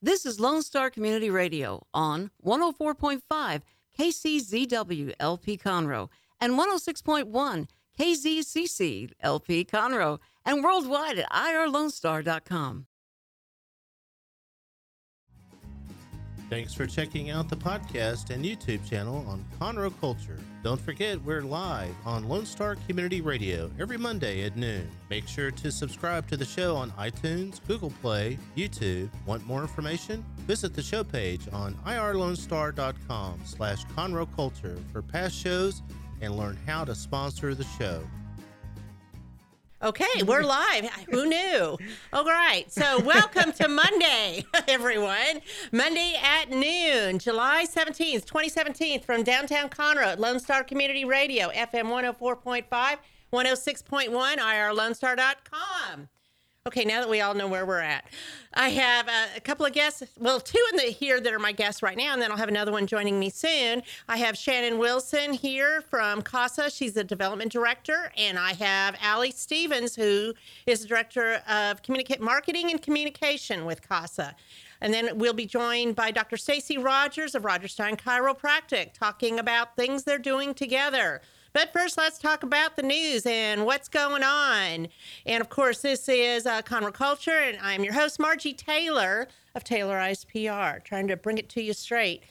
This is Lone Star Community Radio on 104.5 KCZW LP Conroe and 106.1 KZCC LP Conroe and worldwide at IRLoneStar.com. Thanks for checking out the podcast and YouTube channel on Conroe Culture. Don't forget, we're live on Lone Star Community Radio every Monday at noon. Make sure to subscribe to the show on iTunes, Google Play, YouTube. Want more information? Visit the show page on IRLoneStar.com/Conroe Culture for past shows and learn how to sponsor the show. Okay, we're live. Who knew? All right. So welcome to Monday, everyone. Monday at noon, July 17th, 2017, from downtown Conroe at Lone Star Community Radio, FM 104.5, 106.1, IRLoneStar.com. Okay, now that we all know where we're at, I have a couple of guests, well, two in here that are my guests right now, and then I'll have another one joining me soon. I have Shannon Wilson here from CASA. She's the development director, and I have Allie Stevens, who is the director of marketing and communication with CASA. And then we'll be joined by Dr. Stacey Rogers of Rogerstein Chiropractic, talking about things they're doing together. But first, let's talk about the news and what's going on. And, of course, this is Conroe Culture, and I'm your host, Margie Taylor of Taylorized PR, trying to bring it to you straight.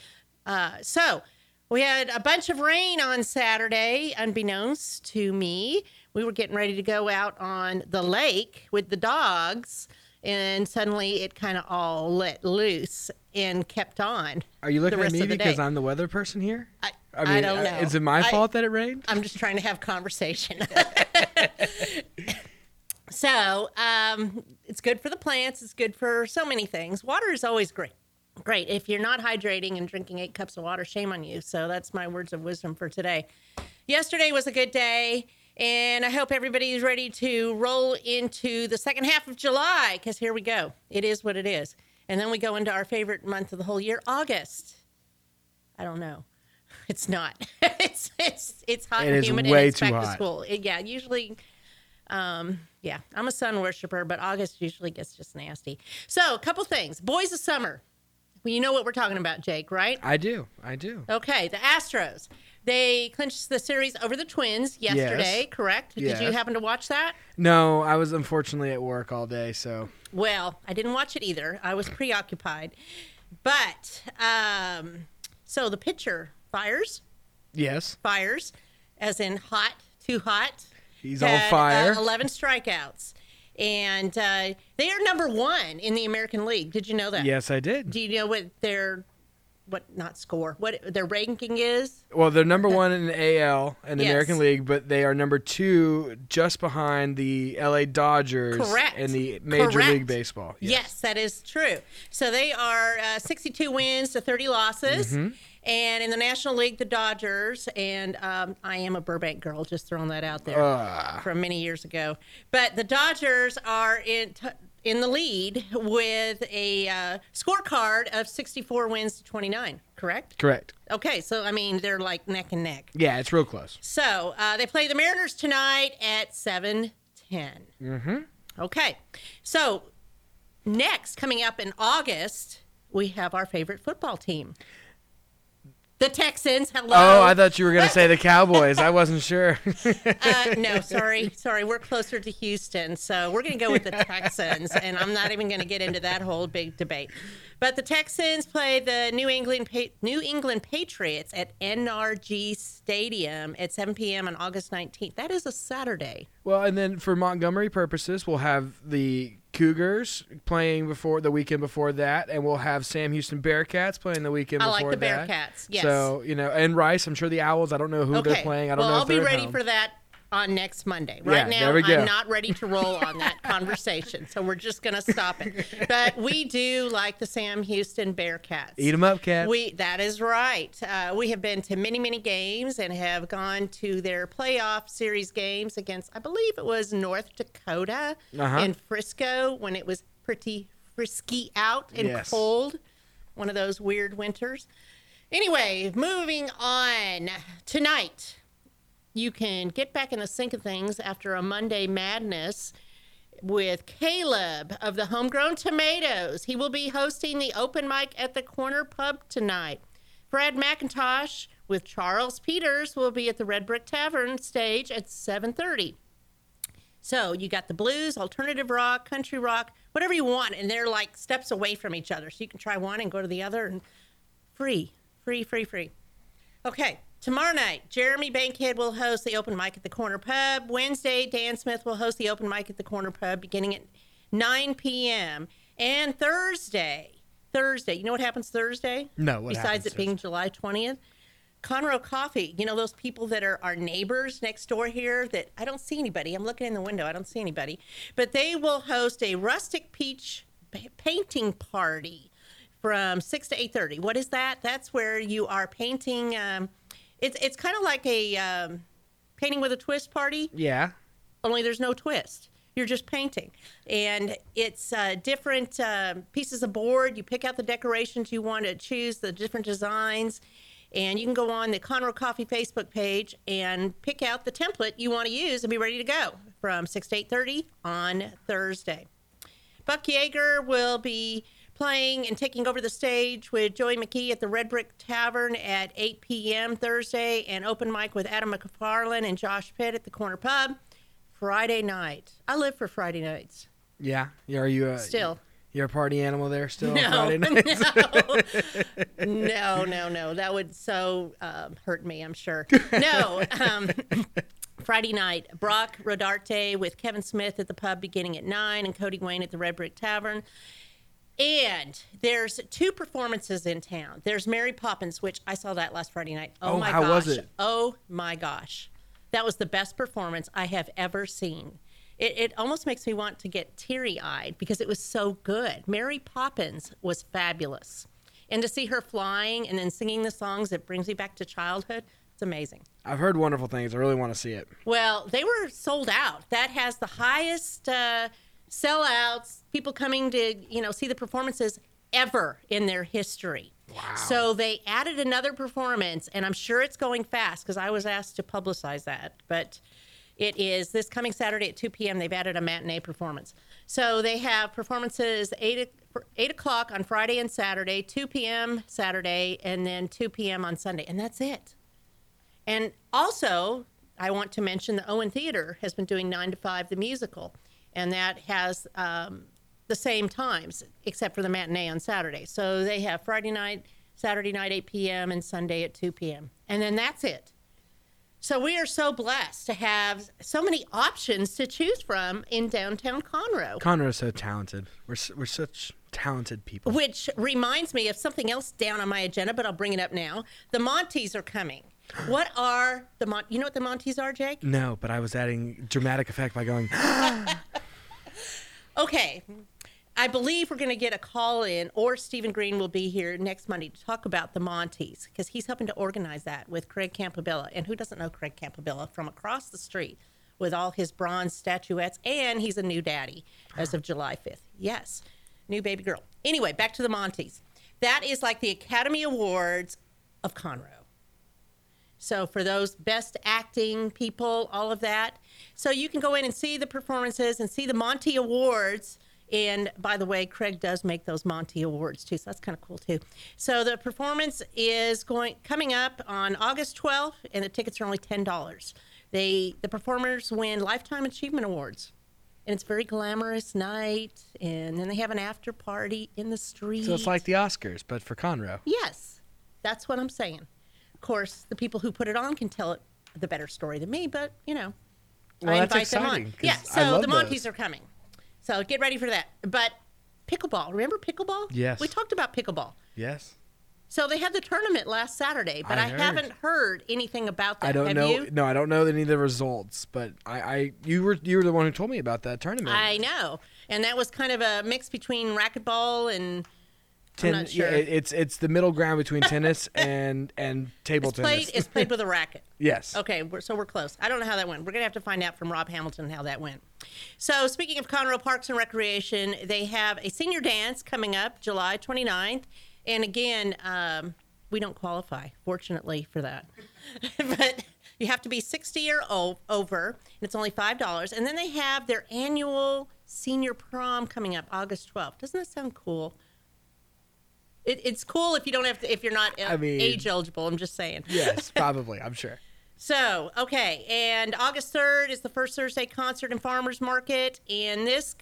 So we had a bunch of rain on Saturday, unbeknownst to me. We were getting ready to go out on the lake with the dogs, and suddenly it kind of all let loose and kept on. Are you looking at me because I'm the weather person here? I mean, I don't know. Is it my fault that it rained? I'm just trying to have conversation. So it's good for the plants. It's good for so many things. Water is always great. Great. If you're not hydrating and drinking 8 cups of water, shame on you. So that's my words of wisdom for today. Yesterday was a good day, and I hope everybody is ready to roll into the second half of July, because here we go. It is what it is. And then we go into our favorite month of the whole year, August. I don't know. It's not. It's hot and humid. It is way too hot. Yeah, usually, yeah. I'm a sun worshiper, but August usually gets just nasty. So a couple things. Boys of Summer. Well, you know what we're talking about, Jake, right? I do. Okay, the Astros. They clinched the series over the Twins yesterday, yes. Correct? Yes. Did you happen to watch that? No, I was unfortunately at work all day, so. Well, I didn't watch it either. I was preoccupied. But, so the pitcher... Fires? Yes. Fires, as in hot, too hot. He's on fire. 11 strikeouts. And they are #1 in the American League. Did you know that? Yes, I did. Do you know what their, what their ranking is? Well, they're #1 in the AL and the American League, but they are #2 just behind the LA Dodgers. Correct. In the Major League Baseball. Yes, that is true. So they are 62 wins to 30 losses. Mm-hmm. And in the National League, the Dodgers, and I am a Burbank girl, just throwing that out there from many years ago. But the Dodgers are in the lead with a scorecard of 64 wins to 29, correct? Correct. Okay, so, I mean, they're like neck and neck. Yeah, it's real close. So they play the Mariners tonight at 7:10. Mm-hmm. Okay, so next, coming up in August, we have our favorite football team. The Texans, hello. Oh, I thought you were going to say the Cowboys. I wasn't sure. No, sorry. We're closer to Houston, so we're going to go with the Texans, and I'm not even going to get into that whole big debate. But the Texans play the New England Patriots at NRG Stadium at 7 p.m. on August 19th. That is a Saturday. Well, and then for Montgomery purposes, we'll have the Cougars playing before the weekend before that, and we'll have Sam Houston Bearcats playing the weekend before that. I like the Bearcats, yes. So, you know, and Rice, I'm sure the Owls, I don't know who they're playing. I don't know if they're at home. Well, I'll be ready for that on next Monday. Right now, I'm not ready to roll on that conversation, so we're just going to stop it. But we do like the Sam Houston Bearcats. Eat them up, Cat. That is right. We have been to many, many games and have gone to their playoff series games against, I believe it was North Dakota and Frisco when it was pretty frisky out and cold, one of those weird winters. Anyway, moving on. Tonight, you can get back in the sink of things after a Monday madness with Caleb of the Homegrown Tomatoes. He will be hosting the open mic at the Corner Pub tonight. Brad McIntosh with Charles Peters will be at the Red Brick Tavern stage at 7:30. So you got the blues, alternative rock, country rock, whatever you want, and they're like steps away from each other. So you can try one and go to the other, and free. Okay, tomorrow night, Jeremy Bankhead will host the open mic at the Corner Pub. Wednesday, Dan Smith will host the open mic at the Corner Pub beginning at 9 p.m. And Thursday, you know what happens Thursday? No, what happens? Besides it being July 20th? Conroe Coffee, you know, those people that are our neighbors next door here that I don't see anybody. I'm looking in the window. I don't see anybody. But they will host a rustic peach painting party from 6 to 8:30. What is that? That's where you are painting. It's kind of like a painting with a twist party. Yeah. Only there's no twist. You're just painting. And it's different pieces of board. You pick out the decorations you want to choose, the different designs. And you can go on the Conroe Coffee Facebook page and pick out the template you want to use and be ready to go from 6 to 8:30 on Thursday. Buck Yeager will be playing and taking over the stage with Joey McKee at the Red Brick Tavern at 8 p.m. Thursday, and open mic with Adam McFarlane and Josh Pitt at the Corner Pub Friday night. I live for Friday nights. Yeah. Are you still? You're a party animal there still? No, Friday nights? No. That would so hurt me, I'm sure. No. Friday night, Brock Rodarte with Kevin Smith at the pub beginning at 9 and Cody Wayne at the Red Brick Tavern. And there's two performances in town. There's Mary Poppins, which I saw that last Friday night. Oh, my gosh. How was it? Oh, my gosh. That was the best performance I have ever seen. It almost makes me want to get teary-eyed because it was so good. Mary Poppins was fabulous. And to see her flying and then singing the songs that brings me back to childhood, it's amazing. I've heard wonderful things. I really want to see it. Well, they were sold out. That has the highest sellouts, people coming to, see the performances ever in their history. Wow. So they added another performance, and I'm sure it's going fast because I was asked to publicize that. But it is this coming Saturday at 2 p.m. They've added a matinee performance. So they have performances 8 o'clock on Friday and Saturday, 2 p.m. Saturday, and then 2 p.m. on Sunday. And that's it. And also, I want to mention the Owen Theater has been doing 9 to 5, the musical. And that has the same times, except for the matinee on Saturday. So they have Friday night, Saturday night, 8 p.m., and Sunday at 2 p.m. And then that's it. So we are so blessed to have so many options to choose from in downtown Conroe. Conroe is so talented. We're such talented people. Which reminds me of something else down on my agenda, but I'll bring it up now. The Monties are coming. What are the Monties? You know what the Monties are, Jake? No, but I was adding dramatic effect by going. Okay. I believe we're going to get a call in, or Stephen Green will be here next Monday to talk about the Monties, because he's helping to organize that with Craig Campobella. And who doesn't know Craig Campobella from across the street with all his bronze statuettes? And he's a new daddy as of July 5th. Yes, new baby girl. Anyway, back to the Monties. That is like the Academy Awards of Conroe. So for those best acting people, all of that. So you can go in and see the performances and see the Monty Awards. And by the way, Craig does make those Monty Awards too, so that's kind of cool too. So the performance is coming up on August 12th, and the tickets are only $10. The performers win Lifetime Achievement Awards, and it's a very glamorous night. And then they have an after party in the street. So it's like the Oscars, but for Conroe. Yes, that's what I'm saying. Of course, the people who put it on can tell it the better story than me, but well, I invite them on. Yeah, so the Monties are coming. So get ready for that. But pickleball, remember pickleball? Yes. We talked about pickleball. Yes. So they had the tournament last Saturday, but I haven't heard anything about that. I don't know. No, I don't know any of the results, but you were the one who told me about that tournament. I know. And that was kind of a mix between racquetball and I'm not sure. Yeah, it's the middle ground between tennis and table tennis. It's played with a racket. Yes. Okay, so we're close. I don't know how that went. We're going to have to find out from Rob Hamilton how that went. So speaking of Conroe Parks and Recreation, they have a senior dance coming up July 29th. And again, we don't qualify, fortunately, for that. But you have to be 60 or over, and it's only $5. And then they have their annual senior prom coming up August 12th. Doesn't that sound cool? It's cool if you don't have to, if you're not age eligible. I'm just saying. Yes, probably. I'm sure. So, okay. And August 3rd is the first Thursday concert and farmers market. And this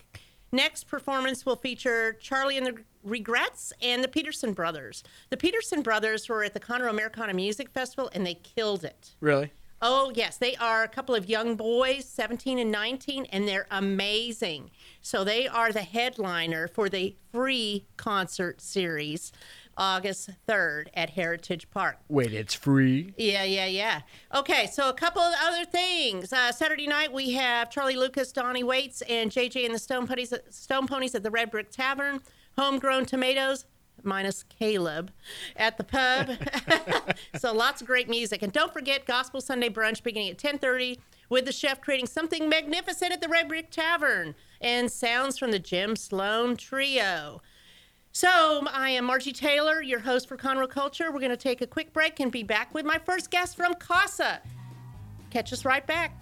next performance will feature Charlie and the Regrets and the Peterson Brothers. The Peterson Brothers were at the Conroe Americana Music Festival and they killed it. Really? Oh, yes. They are a couple of young boys, 17 and 19, and they're amazing. So they are the headliner for the free concert series, August 3rd at Heritage Park. Wait, it's free? Yeah. Okay, so a couple of other things. Saturday night, we have Charlie Lucas, Donnie Waits, and JJ and the Stone Ponies at the Red Brick Tavern. Homegrown Tomatoes, minus Caleb, at the pub. So lots of great music. And don't forget Gospel Sunday Brunch beginning at 10:30 with the chef creating something magnificent at the Red Brick Tavern and sounds from the Jim Sloan Trio. So I am Margie Taylor, your host for Conroe Culture. We're going to take a quick break and be back with my first guest from CASA. Catch us right back.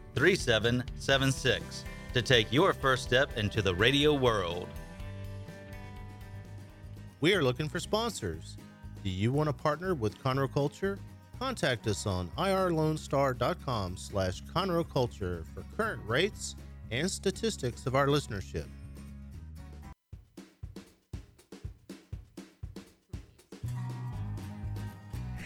to take your first step into the radio world. We are looking for sponsors. Do you want to partner with Conroe Culture? Contact us on irlonestar.com/Conroe Culture for current rates and statistics of our listenership.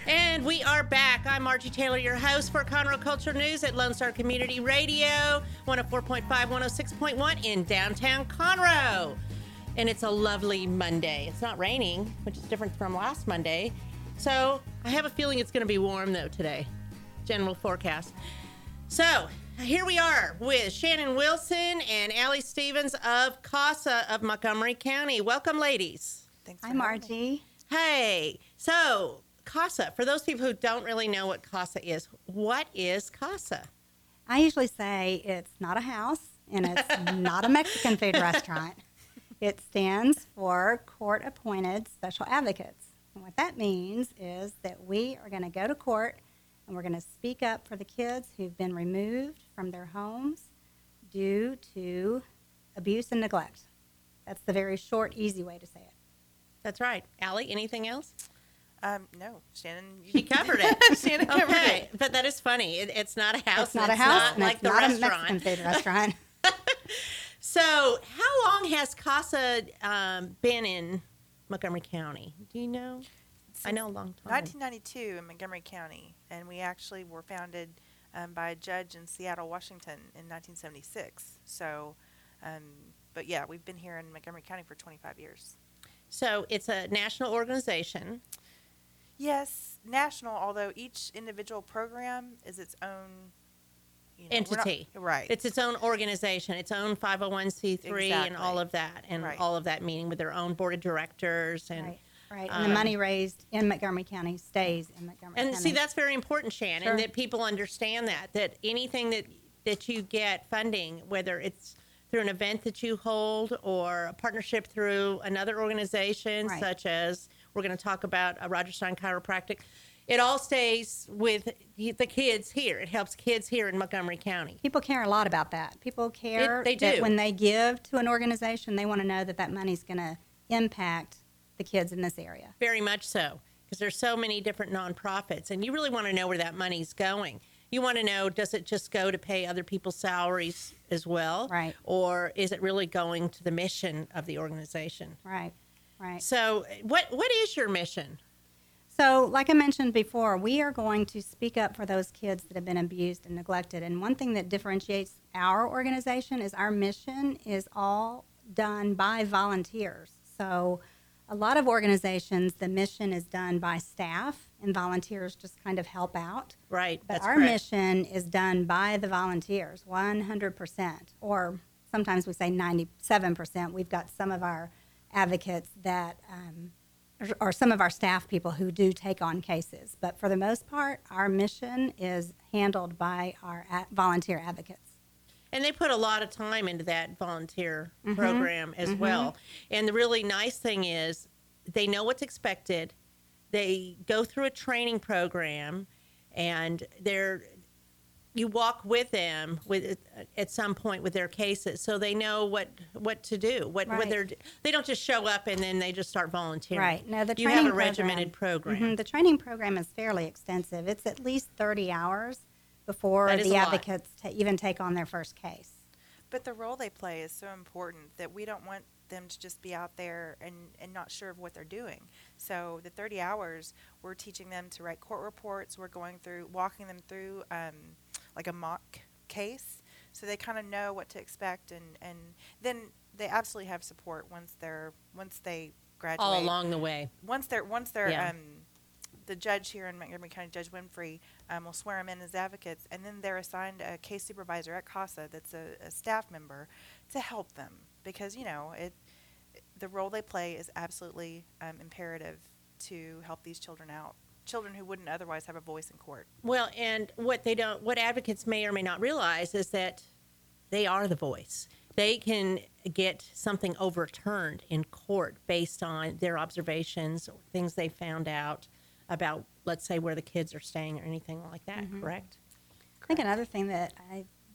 And we are back. I'm Margie Taylor, your host for Conroe Culture News at Lone Star Community Radio, 104.5, 106.1 in downtown Conroe. And it's a lovely Monday. It's not raining, which is different from last Monday. So I have a feeling it's going to be warm, though, today. General forecast. So here we are with Shannon Wilson and Allie Stevens of CASA of Montgomery County. Welcome, ladies. Thanks for having me. Hi, Margie. Hey. So CASA, for those people who don't really know what is CASA? I usually say it's not a house and it's not a Mexican food restaurant. It stands for Court-Appointed Special Advocates. And what that means is that we are going to go to court and we're going to speak up for the kids who've been removed from their homes due to abuse and neglect. That's the very short, easy way to say it. That's right. Allie, anything else? No, Shannon. She covered it. Shannon covered it. But that is funny. It's not a house. It's not a house. It's not like the restaurant. It's not a Mexican food restaurant. So how long has CASA been in Montgomery County? Do you know? Since I know a long time. 1992 in Montgomery County. And we actually were founded by a judge in Seattle, Washington in 1976. So, but yeah, we've been here in Montgomery County for 25 years. So it's a national organization. Yes, national, although each individual program is its own entity. Right. It's its own organization, its own 501c3 and all of that, and all of that meaning with their own board of directors. And and the money raised in Montgomery County stays in Montgomery County. And see, that's very important, Shannon, that people understand that anything that you get funding, whether it's through an event that you hold or a partnership through another organization such as we're going to talk about Rogerstein Chiropractic. It all stays with the kids here. It helps kids here in Montgomery County. People care a lot about that. People care that when they give to an organization, they want to know that money's going to impact the kids in this area. Very much so, because there's so many different nonprofits, and you really want to know where that money's going. You want to know, does it just go to pay other people's salaries as well? Right. Or is it really going to the mission of the organization? Right. Right. So what is your mission? So like I mentioned before, we are going to speak up for those kids that have been abused and neglected. And one thing that differentiates our organization is our mission is all done by volunteers. So a lot of organizations, the mission is done by staff and volunteers just kind of help out. Right. But that's our correct. Mission is done by the volunteers, 100%, or sometimes we say 97%. We've got some of our advocates that or some of our staff people who do take on cases. But for the most part, our mission is handled by our volunteer advocates. And they put a lot of time into that volunteer mm-hmm. program as mm-hmm. well. And the really nice thing is they know what's expected. They go through a training program, and you walk with them at some point with their cases, so they know what to do. Right. They don't just show up and then they just start volunteering. Right. No, you have a regimented program. Mm-hmm. The training program is fairly extensive. It's at least 30 hours before the advocates even take on their first case. But the role they play is so important that we don't want them to just be out there and not sure of what they're doing. So the 30 hours, we're teaching them to write court reports. We're walking them through like a mock case, so they kind of know what to expect, and then they absolutely have support once they graduate. All along the way. Once they're yeah. The judge here in Montgomery County, Judge Winfrey, will swear them in as advocates, and then they're assigned a case supervisor at CASA that's a staff member to help them. Because, you know, the role they play is absolutely imperative to help these children out, children who wouldn't otherwise have a voice in court. Well, and what advocates may or may not realize is that they are the voice. They can get something overturned in court based on their observations or things they found out about, let's say, where the kids are staying or anything like that, mm-hmm. correct? I think another thing that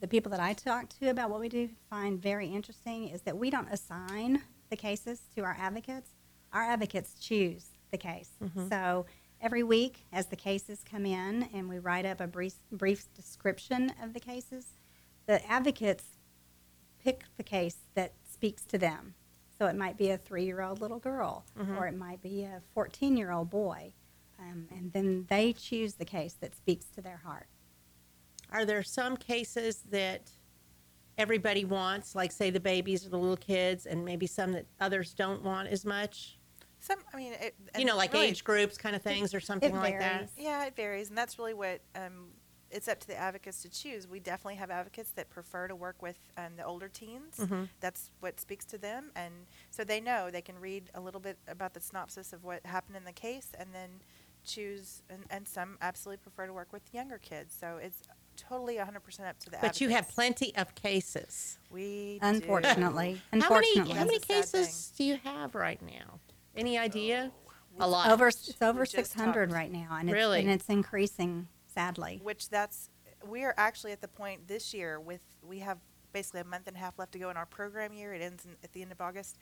the people that I talk to about what we do find very interesting is that we don't assign the cases to our advocates. Our advocates choose the case. Mm-hmm. So every week as the cases come in and we write up a brief description of the cases, the advocates pick the case that speaks to them. So it might be a 3-year-old little girl mm-hmm. or it might be a 14-year-old boy. And then they choose the case that speaks to their heart. Are there some cases that everybody wants, like, say, the babies or the little kids, and maybe some that others don't want as much? Like really age groups kind of things or something like that? Yeah, it varies, and that's really what it's up to the advocates to choose. We definitely have advocates that prefer to work with the older teens. Mm-hmm. That's what speaks to them, and so they know. They can read a little bit about the synopsis of what happened in the case and then choose, and some absolutely prefer to work with younger kids. So it's totally 100% up to the advocates. But you have plenty of cases. We do. Unfortunately. How many cases do you have right now? Any idea? A lot. It's over 600 right now, and it's increasing, sadly. We are actually at the point this year we have basically a month and a half left to go in our program year. It ends at the end of August.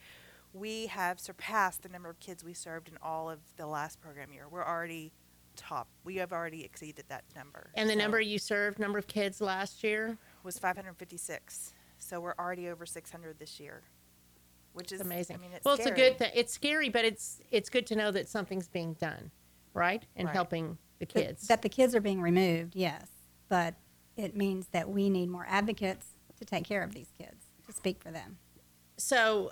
We have surpassed the number of kids we served in all of the last program year. We're already top. We have already exceeded that number. And the number you served, number of kids last year? Was 556. So we're already over 600 this year, which is amazing. I mean, it's a good thing. It's scary, but it's good to know that something's being done, right? And helping the kids. That the kids are being removed, yes. But it means that we need more advocates to take care of these kids, to speak for them. So,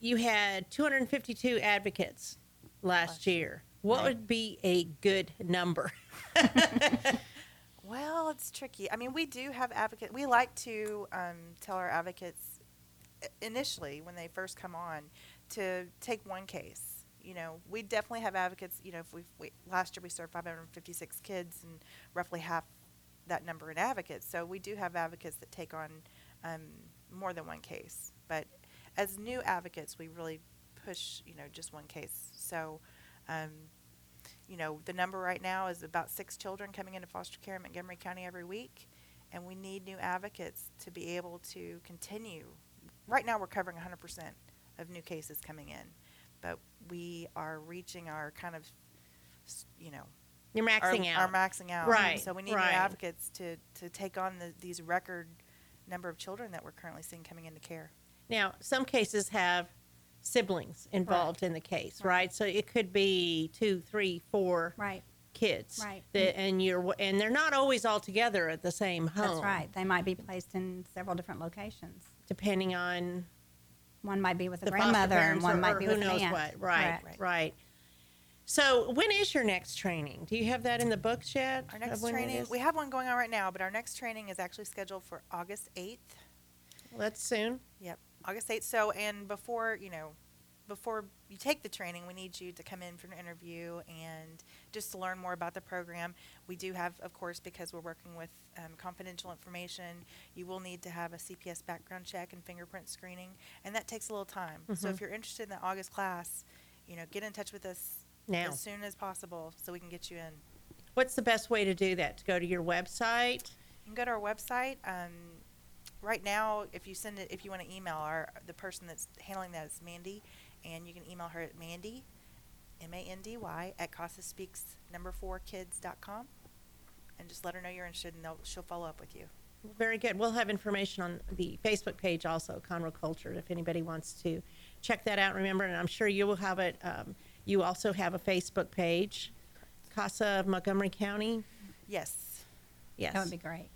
you had 252 advocates last year. What would be a good number? Well, it's tricky. I mean, we do have advocates. We like to tell our advocates initially when they first come on to take one case. You know, we definitely have advocates. You know, if last year we served 556 kids and roughly half that number in advocates. So we do have advocates that take on more than one case. But as new advocates, we really push, you know, just one case. So, you know, the number right now is about 6 children coming into foster care in Montgomery County every week, and we need new advocates to be able to continue. Right now we're covering 100% of new cases coming in, but we are reaching our kind of, you know. You're maxing out. Our maxing out. Right. So we need new advocates to take on these record number of children that we're currently seeing coming into care. Now, some cases have siblings involved in the case, right? So it could be 2, 3, 4 kids, and they're not always all together at the same home. That's right. They might be placed in several different locations, depending on one might be with a grandmother and one might be with a aunt. Right. So when is your next training? Do you have that in the books yet? Our next training, we have one going on right now, but our next training is actually scheduled for August 8th. Well, that's soon. Yep, August 8th. So, and before you take the training, we need you to come in for an interview and just to learn more about the program. We do have, of course, because we're working with confidential information, you will need to have a CPS background check and fingerprint screening, and that takes a little time. Mm-hmm. So if you're interested in the August class, get in touch with us now as soon as possible so we can get you in. What's the best way to do that? To go to your website? You can go to our website. Right now, if you want to email the person that's handling that is Mandy, and you can email her at Mandy, Mandy @CASASpeaks4kids.com, and just let her know you're interested, and she'll follow up with you. Very good. We'll have information on the Facebook page also, Conroe Culture, if anybody wants to check that out. Remember, and I'm sure you will have it. You also have a Facebook page, CASA of Montgomery County. Yes, that would be great.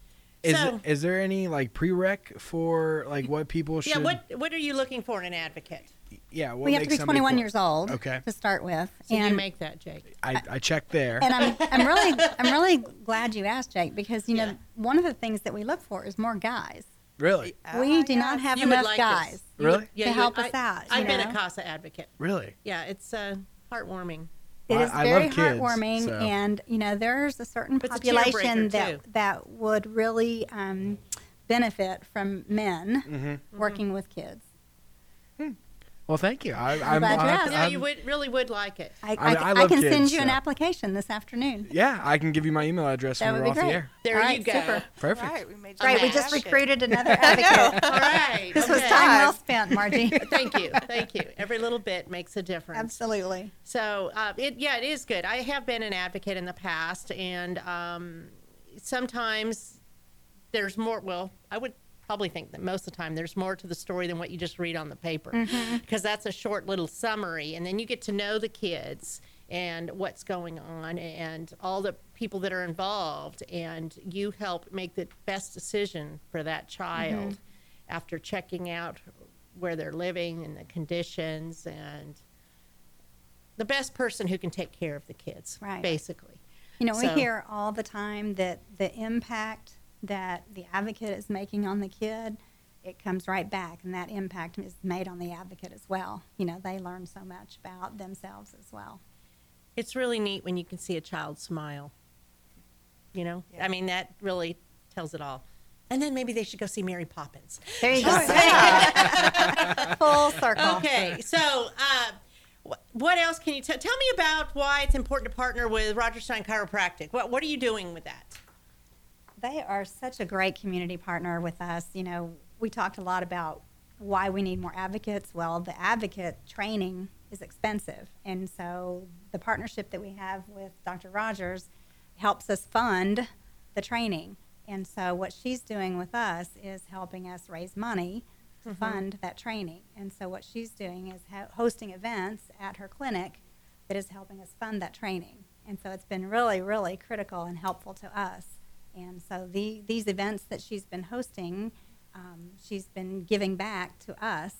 Is there any prereq for what people should? Yeah, what are you looking for in an advocate? Yeah, we have to be 21 years old. Okay. To start with. So and you make that, Jake. I checked there. And I'm really glad you asked, Jake, because you know one of the things that we look for is more guys. Really? We do not have enough guys. Really? To help us out. I've been a CASA advocate. Really? Yeah, it's heartwarming. It is very heartwarming, so. And there's a certain population that would really benefit from men mm-hmm. working mm-hmm. with kids. Hmm. Well, thank you. You really would like it. I can send you an application this afternoon. Yeah, I can give you my email address when we're off the air. There you go. Super. Perfect. Right, we just recruited another advocate. All right. This was time well spent, Margie. Thank you. Every little bit makes a difference. Absolutely. So, it is good. I have been an advocate in the past, and sometimes there's more. Well, I would probably think that most of the time there's more to the story than what you just read on the paper, because that's a short little summary, and then you get to know the kids and what's going on and all the people that are involved, and you help make the best decision for that child after checking out where they're living and the conditions, and the best person who can take care of the kids, right, basically. We hear all the time that the impact that the advocate is making on the kid, it comes right back, and that impact is made on the advocate as well. They learn so much about themselves as well. It's really neat when you can see a child smile. Yeah. I mean, that really tells it all. And then maybe they should go see Mary Poppins. There you go. Full circle. Okay, so what else can you tell me about why it's important to partner with Rogerstein Chiropractic? What are you doing with that? They are such a great community partner with us. We talked a lot about why we need more advocates. Well, the advocate training is expensive, and so the partnership that we have with Dr. Rogers helps us fund the training. And so what she's doing with us is helping us raise money to fund that training. And so what she's doing is hosting events at her clinic that is helping us fund that training. And so it's been really, really critical and helpful to us. And so these events that she's been hosting, she's been giving back to us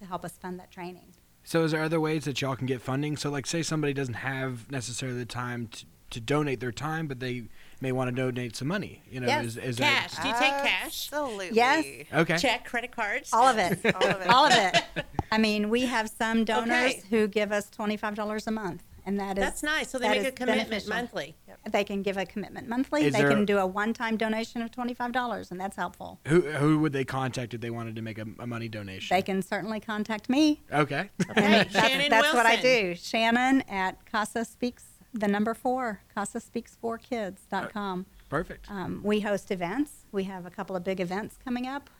to help us fund that training. So is there other ways that y'all can get funding? So say somebody doesn't have necessarily the time to donate their time, but they may want to donate some money. Yes. Is cash. Do you take cash? Absolutely. Yes. Okay. Check, credit cards. All of it. All of it. I mean, we have some donors who give us $25 a month. And that's nice. So they make a commitment monthly. Yep. They can give a commitment monthly. They can do a one-time donation of $25, and that's helpful. Who would they contact if they wanted to make a money donation? They can certainly contact me. Okay. That's what I do. Shannon at CASA Speaks, 4, CASASpeaks4kids.com. Perfect. We host events. We have a couple of big events coming up.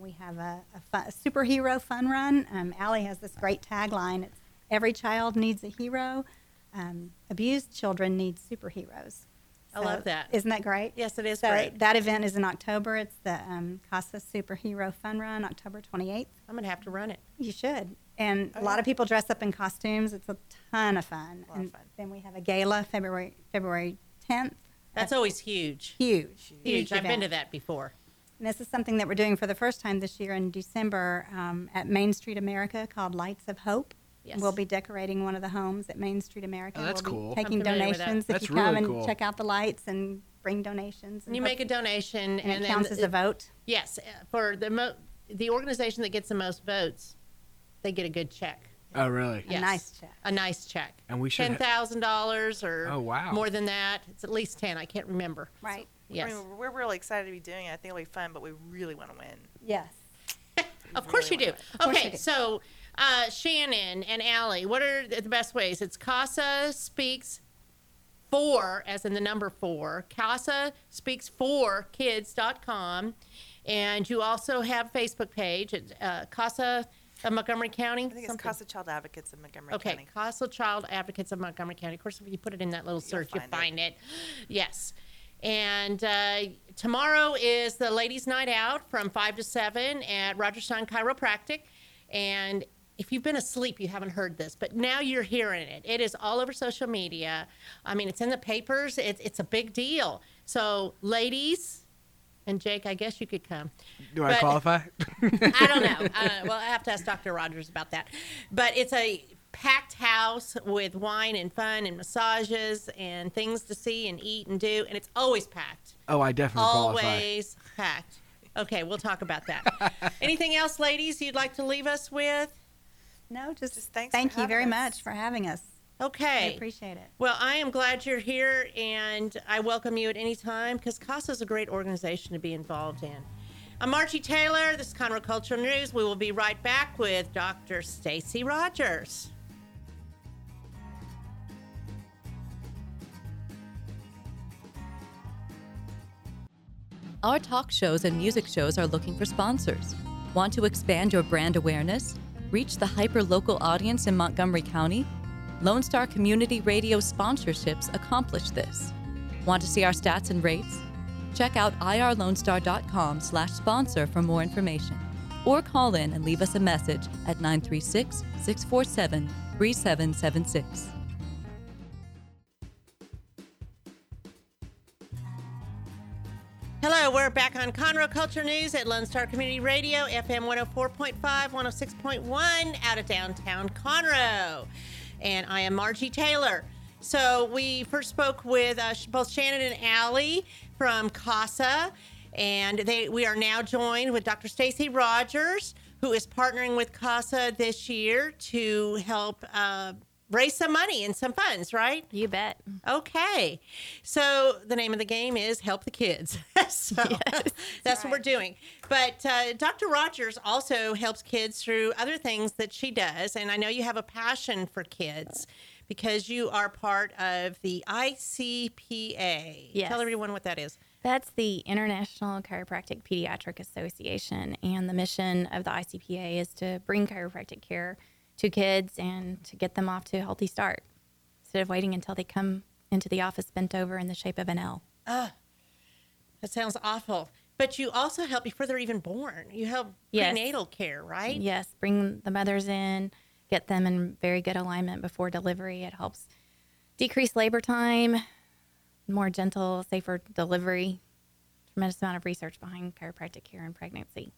We have a superhero fun run. Allie has this great tagline. It's "Every child needs a hero. Abused children need superheroes." So, I love that. Isn't that great? Yes, it is great. That event is in October. It's the CASA Superhero Fun Run, October 28th. I'm going to have to run it. You should. And a lot of people dress up in costumes. It's a ton of fun. Then we have a gala February 10th. That's always huge. Huge. I've been to that before. And this is something that we're doing for the first time this year in December at Main Street America called Lights of Hope. Yes. We'll be decorating one of the homes at Main Street America. Oh, that's cool. Taking donations if you come and check out the lights and bring donations. And you make a donation. And it counts as a vote? Yes. For the organization that gets the most votes, they get a good check. Oh, really? Yes. A nice check. A nice check. And we should $10,000 or more than that. It's at least 10. I can't remember. Right. So, yes. I mean, we're really excited to be doing it. I think it'll be fun, but we really want to win. Yes. Of course you do. Okay, so Shannon and Allie, what are the best ways? It's CASA Speaks For, as in the number 4, CASASpeaksForKids.com. And you also have a Facebook page at CASA of Montgomery County. I think it's CASA Child Advocates of Montgomery County. Okay, CASA Child Advocates of Montgomery County. Of course, if you put it in that little search, you'll find it. Yes. And tomorrow is the ladies' night out from 5 to 7 at Rogerstein Chiropractic. And if you've been asleep, you haven't heard this, but now you're hearing it. It is all over social media. I mean, it's in the papers. It's a big deal. So, ladies, and Jake, I guess you could come. I qualify? I don't know. Well, I have to ask Dr. Rogers about that. But it's a packed house with wine and fun and massages and things to see and eat and do, and it's always packed. Oh, I definitely qualify. Always packed. Okay, we'll talk about that. Anything else, ladies, you'd like to leave us with? No, just thank you very much for having us. Okay. I appreciate it. Well, I am glad you're here, and I welcome you at any time because CASA is a great organization to be involved in. I'm Margie Taylor. This is Conroe Cultural News. We will be right back with Dr. Stacy Rogers. Our talk shows and music shows are looking for sponsors. Want to expand your brand awareness? Reach the hyper-local audience in Montgomery County? Lone Star Community Radio sponsorships accomplish this. Want to see our stats and rates? Check out IRLoneStar.com/sponsor for more information. Or call in and leave us a message at 936-647-3776. Hello, we're back on Conroe Culture News at Lone Star Community Radio, FM 104.5, 106.1, out of downtown Conroe. And I am Margie Taylor. So we first spoke with both Shannon and Allie from CASA, and we are now joined with Dr. Stacy Rogers, who is partnering with CASA this year to help raise some money and some funds, right? You bet. Okay. So the name of the game is Help the Kids. That's what we're doing. But Dr. Rogers also helps kids through other things that she does, and I know you have a passion for kids because you are part of the ICPA. Yes. Tell everyone what that is. That's the International Chiropractic Pediatric Association, and the mission of the ICPA is to bring chiropractic care to kids and to get them off to a healthy start instead of waiting until they come into the office bent over in the shape of an L. That sounds awful. But you also help before they're even born. You help prenatal care, right? Yes, bring the mothers in, get them in very good alignment before delivery. It helps decrease labor time, more gentle, safer delivery. Tremendous amount of research behind chiropractic care in pregnancy.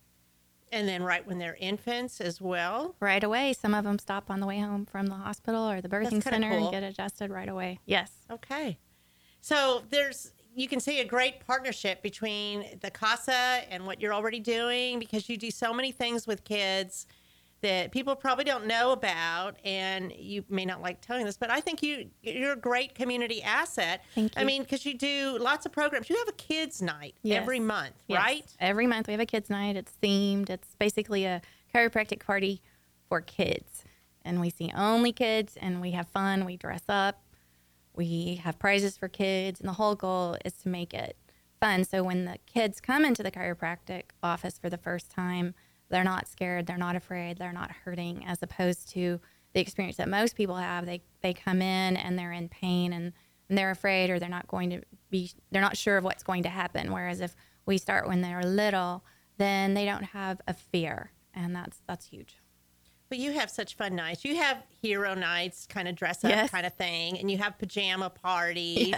And then right when they're infants as well? Right away. Some of them stop on the way home from the hospital or the birthing center and get adjusted right away. Yes. Okay. So you can see a great partnership between the CASA and what you're already doing because you do so many things with kids that people probably don't know about, and you may not like telling this, but I think you're a great community asset. Thank you. I mean, because you do lots of programs. You have a kids' night every month, right? Every month we have a kids' night. It's themed. It's basically a chiropractic party for kids, and we see only kids, and we have fun. We dress up. We have prizes for kids, and the whole goal is to make it fun. So when the kids come into the chiropractic office for the first time, they're not scared, they're not afraid, they're not hurting, as opposed to the experience that most people have. They come in and they're in pain and they're afraid, or they're not sure of what's going to happen. Whereas if we start when they're little, then they don't have a fear, and that's huge. But you have such fun nights. You have hero nights, kind of dress up kind of thing, and you have pajama parties,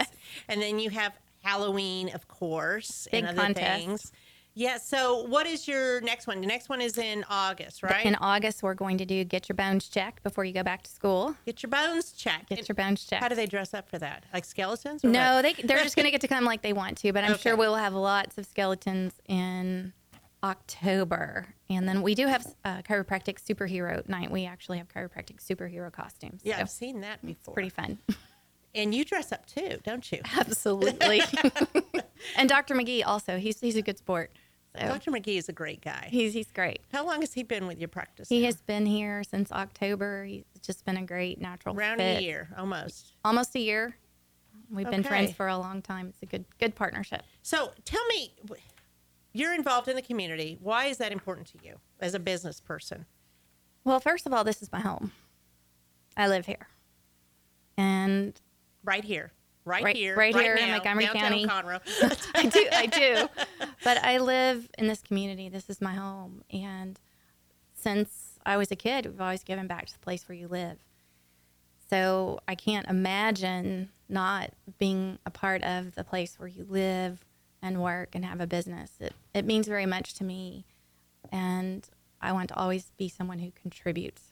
and then you have Halloween, of course, big and other contest. Things. Yeah. So what is your next one? The next one is in August, right? In August, we're going to do Get Your Bones Checked before you go back to school. Get your bones checked. Get your bones checked. How do they dress up for that? Like skeletons? Or no, what? They're just going to get to come like they want to, but I'm sure we'll have lots of skeletons in October. And then we do have chiropractic superhero night. We actually have chiropractic superhero costumes. Yeah, so I've seen that before. It's pretty fun. And you dress up too, don't you? Absolutely. And Dr. McGee also, he's a good sport. So. Dr. McGee is a great guy. He's great. How long has he been with your practice? He has been here since October. He's just been a great natural fit. Around a year, almost. Almost a year. We've been friends for a long time. It's a good partnership. So tell me, you're involved in the community. Why is that important to you as a business person? Well, first of all, this is my home. I live here. And Right here, in Montgomery County, Conroe. I do. But I live in this community. This is my home. And since I was a kid, we've always given back to the place where you live. So I can't imagine not being a part of the place where you live and work and have a business. It means very much to me. And I want to always be someone who contributes.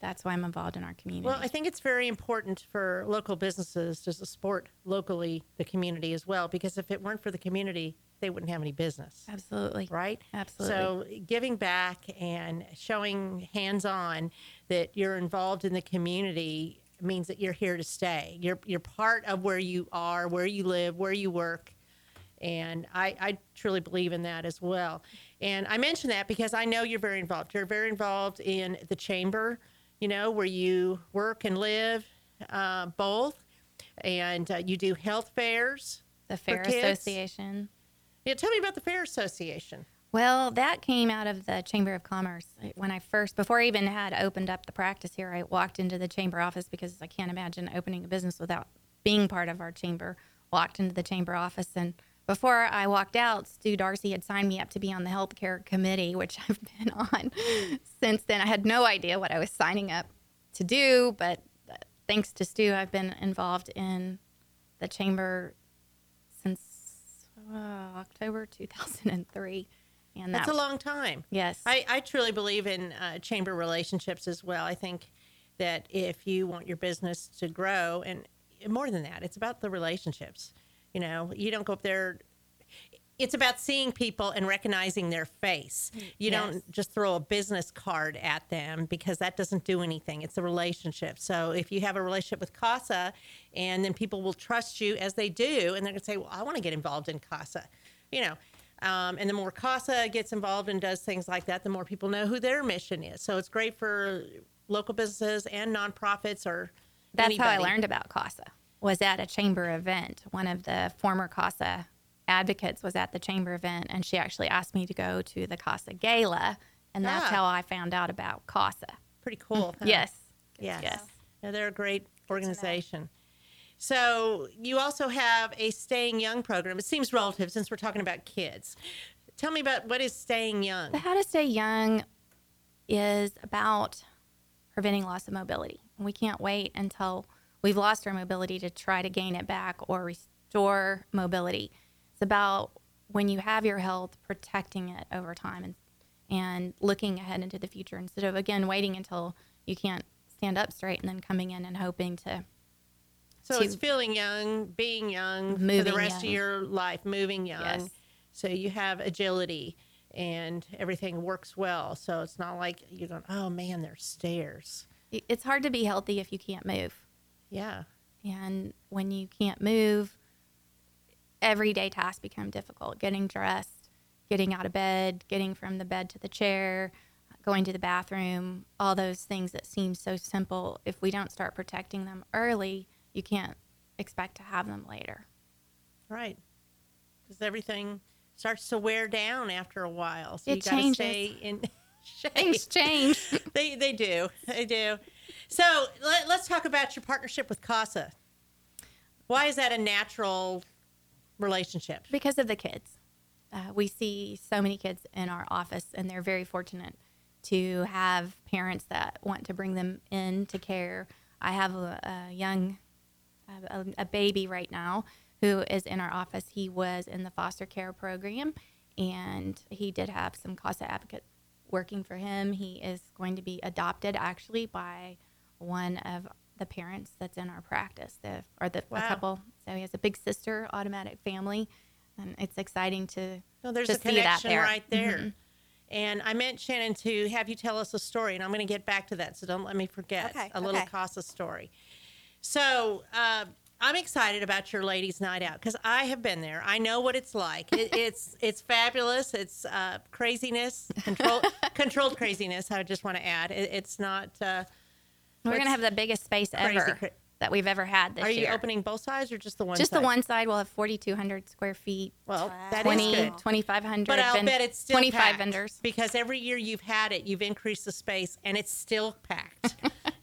That's why I'm involved in our community. Well, I think it's very important for local businesses to support locally the community as well, because if it weren't for the community, they wouldn't have any business. Absolutely. Right? Absolutely. So giving back and showing hands-on that you're involved in the community means that you're here to stay. You're part of where you are, where you live, where you work. And I truly believe in that as well. And I mention that because I know you're very involved. You're very involved in the chamber, you know, where you work and live, both. And you do health fairs. The Fair Association. Yeah, tell me about the Fair Association. Well, that came out of the Chamber of Commerce. When I first, before I even had opened up the practice here, I walked into the chamber office because I can't imagine opening a business without being part of our chamber. Walked into the chamber office, and before I walked out, Stu Darcy had signed me up to be on the healthcare committee, which I've been on since then. I had no idea what I was signing up to do, but thanks to Stu, I've been involved in the chamber since October 2003. And that's a long time. Yes. I truly believe in chamber relationships as well. I think that if you want your business to grow, and more than that, it's about the relationships. You know, you don't go up there. It's about seeing people and recognizing their face. You don't just throw a business card at them, because that doesn't do anything. It's a relationship. So if you have a relationship with CASA, and then people will trust you as they do, and they're going to say, well, I want to get involved in CASA, you know. And the more CASA gets involved and does things like that, the more people know who their mission is. So it's great for local businesses and nonprofits or anybody. That's how I learned about CASA. Was at a chamber event. One of the former CASA advocates was at the chamber event, and she actually asked me to go to the CASA gala, and that's how I found out about CASA. Pretty cool. Huh? Yes. Yeah, they're a great organization. So you also have a Staying Young program. It seems relative since we're talking about kids. Tell me about what is Staying Young. The How to Stay Young is about preventing loss of mobility. We can't wait until we've lost our mobility to try to gain it back or restore mobility. It's about when you have your health, protecting it over time and looking ahead into the future instead of, again, waiting until you can't stand up straight and then coming in and hoping to. So it's feeling young, being young for the rest of your life, moving young. Yes. So you have agility and everything works well. So it's not like you're going, oh, man, there's stairs. It's hard to be healthy if you can't move. Yeah. And when you can't move, everyday tasks become difficult. Getting dressed, getting out of bed, getting from the bed to the chair, going to the bathroom, all those things that seem so simple. If we don't start protecting them early, you can't expect to have them later. Right. Because everything starts to wear down after a while. So it changes. You got to stay in shape. Things change. They do. So let's talk about your partnership with CASA. Why is that a natural relationship? Because of the kids. We see so many kids in our office, and they're very fortunate to have parents that want to bring them in to care. I have a baby right now who is in our office. He was in the foster care program, and he did have some CASA advocates working for him. He is going to be adopted, actually, by one of the parents that's in our practice, a couple. So he has a big sister, automatic family, and it's exciting to there's a connection there. Right there. Mm-hmm. And I meant, Shannon, to have you tell us a story, and I'm going to get back to that, so don't let me forget little CASA story. So I'm excited about your ladies' night out because I have been there. I know what it's like. It's fabulous. It's craziness, controlled craziness. I just want to add, it's not. We're gonna have the biggest space ever that we've ever had this year. Are you opening both sides or just the one? Just the one side. We'll have 4,200 square feet. Well, that is good. 2,500. But I'll bet it's still 25 packed vendors, because every year you've had it, you've increased the space, and it's still packed.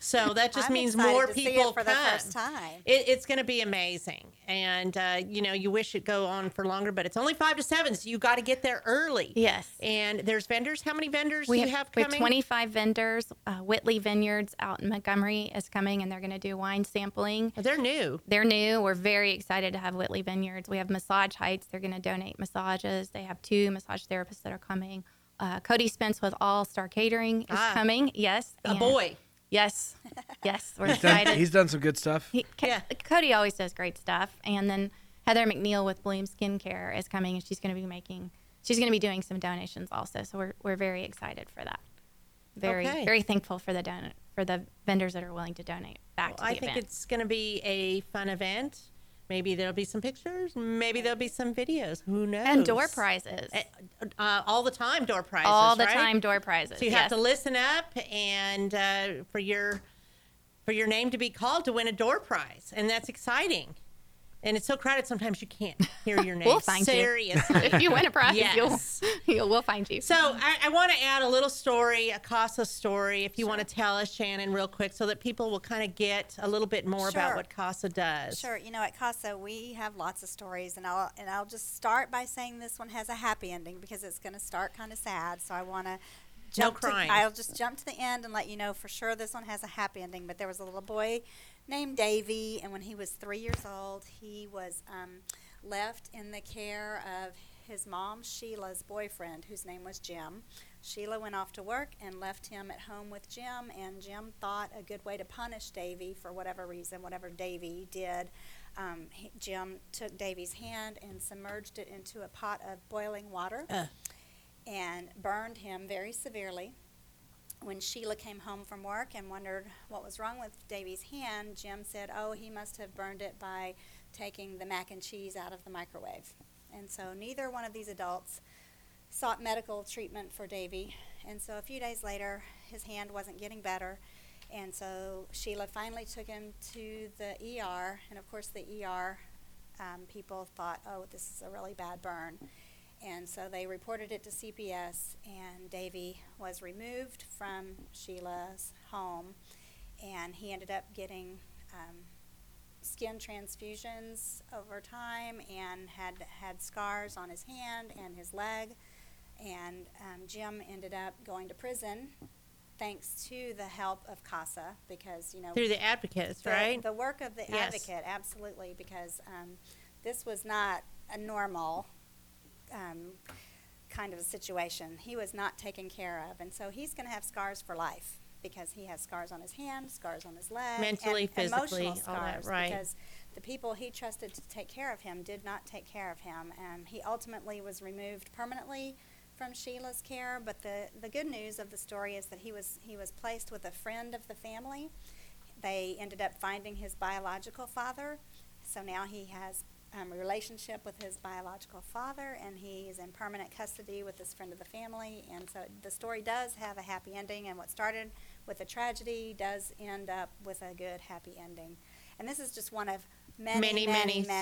So that just means more people come. The first time. It's going to be amazing. And, you wish it'd go on for longer, but it's only 5 to 7, so you got to get there early. Yes. And there's vendors. How many vendors do you have coming? We have 25 vendors. Whitley Vineyards out in Montgomery is coming, and they're going to do wine sampling. They're new. We're very excited to have Whitley Vineyards. We have Massage Heights. They're going to donate massages. They have 2 massage therapists that are coming. Cody Spence with All Star Catering is coming. Yes. A boy. Yes, we're excited. He's done some good stuff. Cody always does great stuff. And then Heather McNeil with Bloom Skincare is coming, and she's going to be doing some donations also. So we're very excited for that. Very thankful for the vendors that are willing to donate back to the event. I think it's going to be a fun event. Maybe there'll be some pictures. Maybe there'll be some videos. Who knows? And door prizes. All the time, door prizes, So you have to listen up and for your name to be called to win a door prize. And that's exciting. And it's so crowded sometimes you can't hear your name. We'll find you. If you win a prize, we'll find you. So I want to add a little story, a CASA story, if you want to tell us, Shannon, real quick, so that people will kind of get a little bit more about what CASA does. Sure. At CASA, we have lots of stories, and I'll just start by saying this one has a happy ending because it's going to start kind of sad. So I want to I'll just jump to the end and let you know for sure this one has a happy ending. But there was a little boy named Davy, and when he was 3 years old, he was left in the care of his mom, Sheila's boyfriend, whose name was Jim. Sheila went off to work and left him at home with Jim, and Jim thought a good way to punish Davy for whatever reason, whatever Davy did. Jim took Davy's hand and submerged it into a pot of boiling water and burned him very severely. When Sheila came home from work and wondered what was wrong with Davy's hand, Jim said, he must have burned it by taking the mac and cheese out of the microwave. And so neither one of these adults sought medical treatment for Davy. And so a few days later, his hand wasn't getting better. And so Sheila finally took him to the ER. And of course, the ER people thought, this is a really bad burn. And so they reported it to CPS, and Davy was removed from Sheila's home, and he ended up getting skin transfusions over time and had scars on his hand and his leg. And Jim ended up going to prison thanks to the help of CASA because, through the advocates, right? The work of the advocate, absolutely, because this was not a normal kind of a situation. He was not taken care of, and so he's going to have scars for life because he has scars on his hand, scars on his leg, mentally, physically, emotional scars, all that, right? Because the people he trusted to take care of him did not take care of him, and he ultimately was removed permanently from Sheila's care. But the good news of the story is that he was placed with a friend of the family. They ended up finding his biological father, so now he has a relationship with his biological father, and he is in permanent custody with this friend of the family. And so the story does have a happy ending, and what started with a tragedy does end up with a good happy ending. And this is just one of many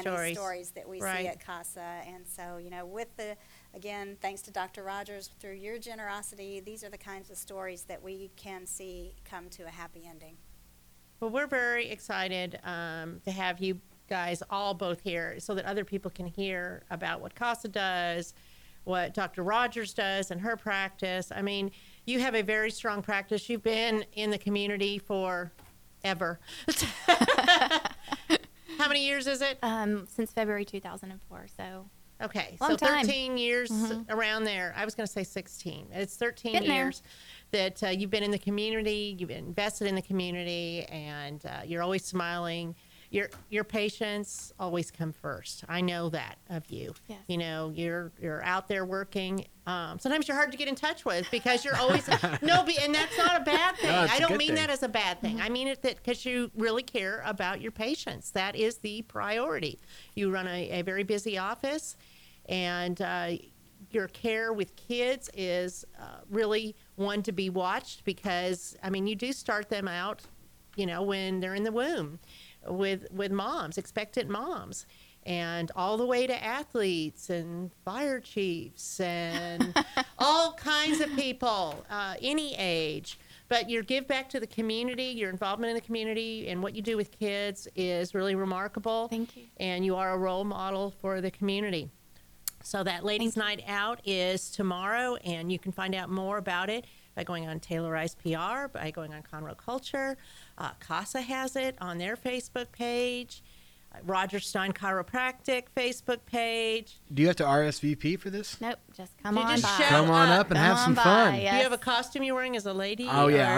stories that we see at CASA. And so, thanks to Dr. Rogers, through your generosity, these are the kinds of stories that we can see come to a happy ending. Well, we're very excited to have you guys all both here so that other people can hear about what CASA does, what Dr. Rogers does in her practice. I mean, you have a very strong practice. You've been in the community forever. How many years is it? Since February 2004, so Okay. Long so time. 13 years around there. I was going to say 16. It's 13 years that you've been in the community, you've been invested in the community, and you're always smiling. Your patients always come first. I know that of you. Yes. You know, you're out there working. Sometimes you're hard to get in touch with because you're always and that's not a bad thing. No, I don't mean that as a bad thing. I mean it that because you really care about your patients. That is the priority. You run a very busy office, and your care with kids is really one to be watched because I mean you do start them out, you know, when they're in the womb. With moms, expectant moms, and all the way to athletes and fire chiefs and all kinds of people, any age. But your give back to the community, your involvement in the community, and what you do with kids is really remarkable. Thank you. And you are a role model for the community. So that Ladies' Night Out is tomorrow, and you can find out more about it by going on Taylorized PR, by going on Conroe Culture. CASA has it on their Facebook page, Rogerstein Chiropractic Facebook page. Do you have to RSVP for this? Nope, just come on up and have some fun. Yes. Do you have a costume you're wearing as a lady? Oh yeah,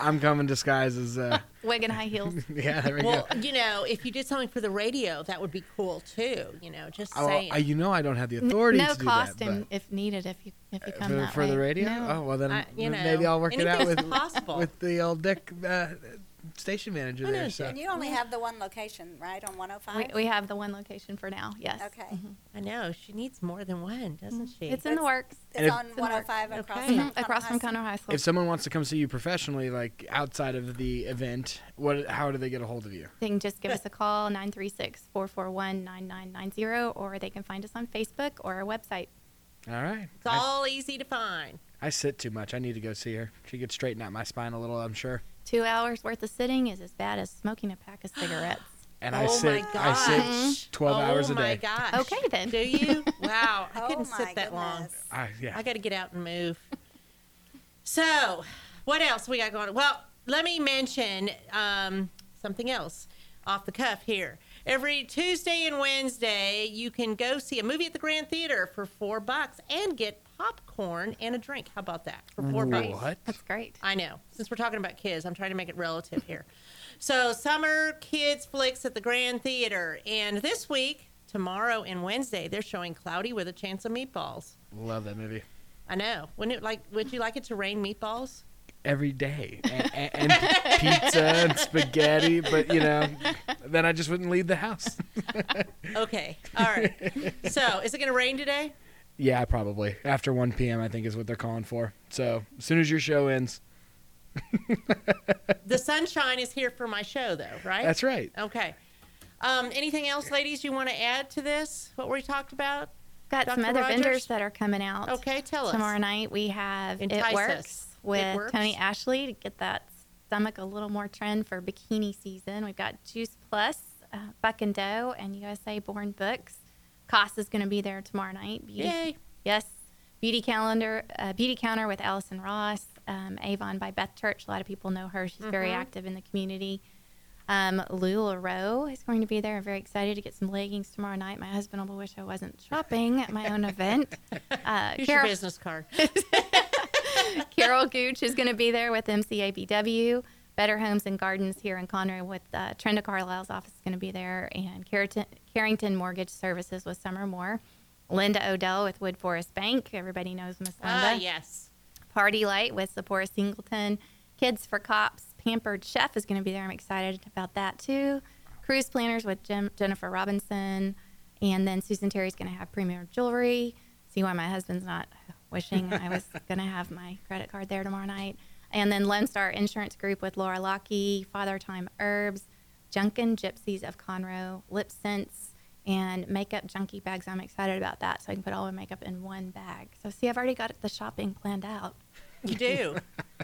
I'm coming disguised as wig and high heels. Yeah, there we go. Well, you know, if you did something for the radio, that would be cool too. You know, just saying. You know, I don't have the authority to do that. No costume if needed. If you come that for the radio. No. Oh well, then maybe I'll work it out with the old Dick. Station manager there. So. And you only have the one location, right, on 105? We have the one location for now, yes. Okay. Mm-hmm. I know. She needs more than one, doesn't she? It's in the works. It's on 105 across from Conroe High School. If someone wants to come see you professionally, like outside of the event, how do they get a hold of you? They can just give us a call, 936-441-9990, or they can find us on Facebook or our website. All right. It's all easy to find. I sit too much. I need to go see her. She could straighten out my spine a little, I'm sure. 2 hours worth of sitting is as bad as smoking a pack of cigarettes. And I sit 12 hours a day. Oh, my gosh. Okay, then. Do you? Wow. I couldn't sit that long. I got to get out and move. So what else we got going on? Well, let me mention something else off the cuff here. Every Tuesday and Wednesday, you can go see a movie at the Grand Theater for $4 and get popcorn and a drink. How about that? For $4. What? That's great. I know. Since we're talking about kids, I'm trying to make it relative here. So summer kids flicks at the Grand Theater. And this week, tomorrow and Wednesday, they're showing Cloudy with a Chance of Meatballs. Love that movie. I know. Would you like it to rain meatballs? Every day and pizza and spaghetti, but you know, then I just wouldn't leave the house. Okay, all right. So, is it going to rain today? Yeah, probably after 1 p.m. I think is what they're calling for. So, as soon as your show ends, the sunshine is here for my show, though, right? That's right. Okay. Anything else, ladies? You want to add to this? What we talked about? Got Dr. some other Rogers? Vendors that are coming out. Okay, tell us. Tomorrow night we have Entice It Works. With Tony Ashley to get that stomach a little more trend for bikini season. We've got Juice Plus, Buck and Dough, and USA Born Books. CASA is going to be there tomorrow night. Yay! Yes, Beauty Counter with Allison Ross, Avon by Beth Church. A lot of people know her. She's very active in the community. Lula Roe is going to be there. I'm very excited to get some leggings tomorrow night. My husband will wish I wasn't shopping at my own event. Here's your business card. Carol Gooch is going to be there with MCABW. Better Homes and Gardens here in Conroe with Trenda Carlisle's office is going to be there. And Carrington Mortgage Services with Summer Moore. Linda Odell with Wood Forest Bank. Everybody knows Miss Linda. Yes. Party Light with Sephora Singleton. Kids for Cops. Pampered Chef is going to be there. I'm excited about that, too. Cruise Planners with Jennifer Robinson. And then Susan Terry's going to have Premier Jewelry. See why my husband's not wishing I was going to have my credit card there tomorrow night. And then Lone Star Insurance Group with Laura Lockey, Father Time Herbs, Junkin Gypsies of Conroe, Lip Scents, and Makeup Junkie Bags. I'm excited about that, so I can put all my makeup in one bag. So, see, I've already got the shopping planned out. You do?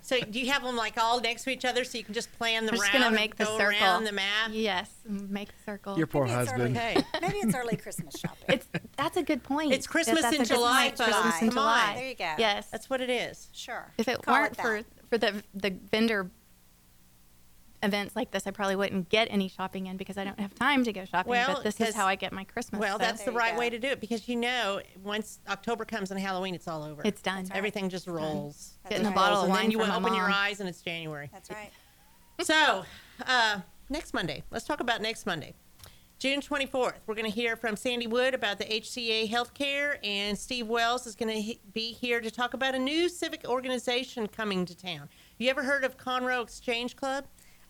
So, do you have them, like, all next to each other so you can just plan the round? I'm just going to make the circle. Go around the map? Yes, make the circle. Your poor husband. Maybe it's early Christmas shopping. That's a good point. It's Christmas in July. Christmas in July. There you go. Yes. That's what it is. Sure. If it weren't for the vendor events like this, I probably wouldn't get any shopping in because I don't have time to go shopping. Well, but this is how I get my Christmas. Well, so that's the right way to do it, because you know, once October comes and Halloween, it's all over. It's done. Right. Everything just rolls. Getting a bottle of wine. And then you will open your eyes and it's January. That's right. So next Monday, let's talk about next Monday. June 24th, we're going to hear from Sandy Wood about the HCA Healthcare, and Steve Wells is going to be here to talk about a new civic organization coming to town. You ever heard of Conroe Exchange Club?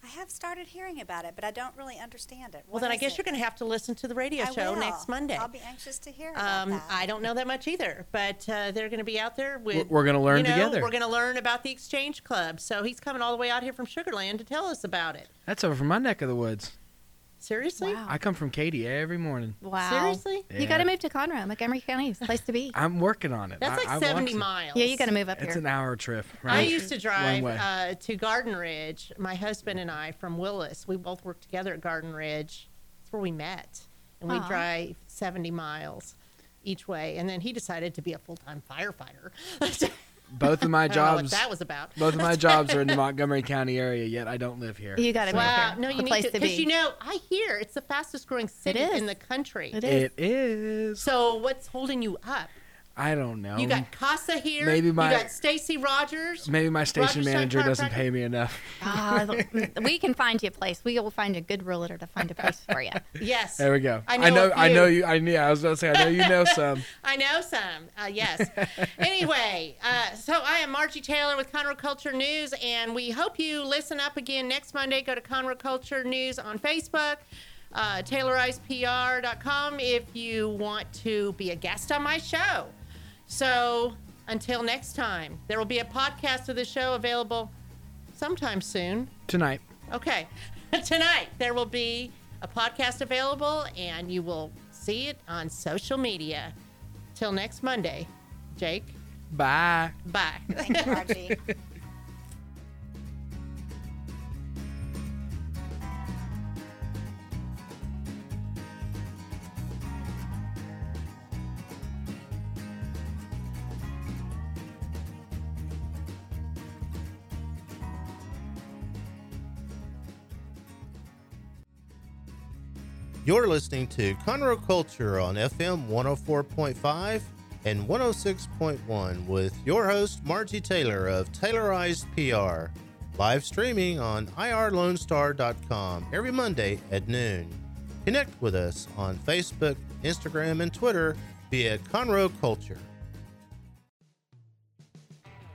I have started hearing about it, but I don't really understand it. Well, then I guess you're going to have to listen to the radio show next Monday. I'll be anxious to hear about that. I don't know that much either, but they're going to be out there with... We're going to learn together. We're going to learn about the Exchange Club. So he's coming all the way out here from Sugar Land to tell us about it. That's over from my neck of the woods. Seriously? Wow. I come from Katy every morning. Wow. Seriously? Yeah. You got to move to Conroe, Montgomery County. It's a place to be. I'm working on it. That's like 70 miles. Yeah, you got to move up here. It's an hour trip. Right? I used to drive to Garden Ridge. My husband and I from Willis, we both worked together at Garden Ridge. That's where we met. And we drive 70 miles each way. And then he decided to be a full-time firefighter. Both of my jobs. That was about. Both of my jobs are in the Montgomery County area. Yet I don't live here. You got to move here. No, you need to, because you know I hear it's the fastest growing city in the country. It is. So what's holding you up? I don't know. You got CASA here. You got Stacy Rogers. Maybe my station manager doesn't pay me enough. We can find you a place. We will find a good realtor to find a place for you. Yes. There we go. I know you. I was about to say, I know you know some. I know some. Yes. Anyway, so I am Margie Taylor with Conroe Culture News, and we hope you listen up again next Monday. Go to Conroe Culture News on Facebook. Taylorizedpr.com if you want to be a guest on my show. So until next time, there will be a podcast of the show available sometime soon. Tonight. Okay. Tonight there will be a podcast available, and you will see it on social media. Till next Monday, Jake. Bye. Bye. Thank you, Archie. You're listening to Conroe Culture on FM 104.5 and 106.1 with your host, Margie Taylor of Taylorized PR, live streaming on IRLoneStar.com every Monday at noon. Connect with us on Facebook, Instagram, and Twitter via Conroe Culture.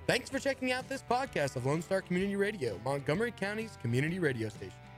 Thanks for checking out this podcast of Lone Star Community Radio, Montgomery County's community radio station.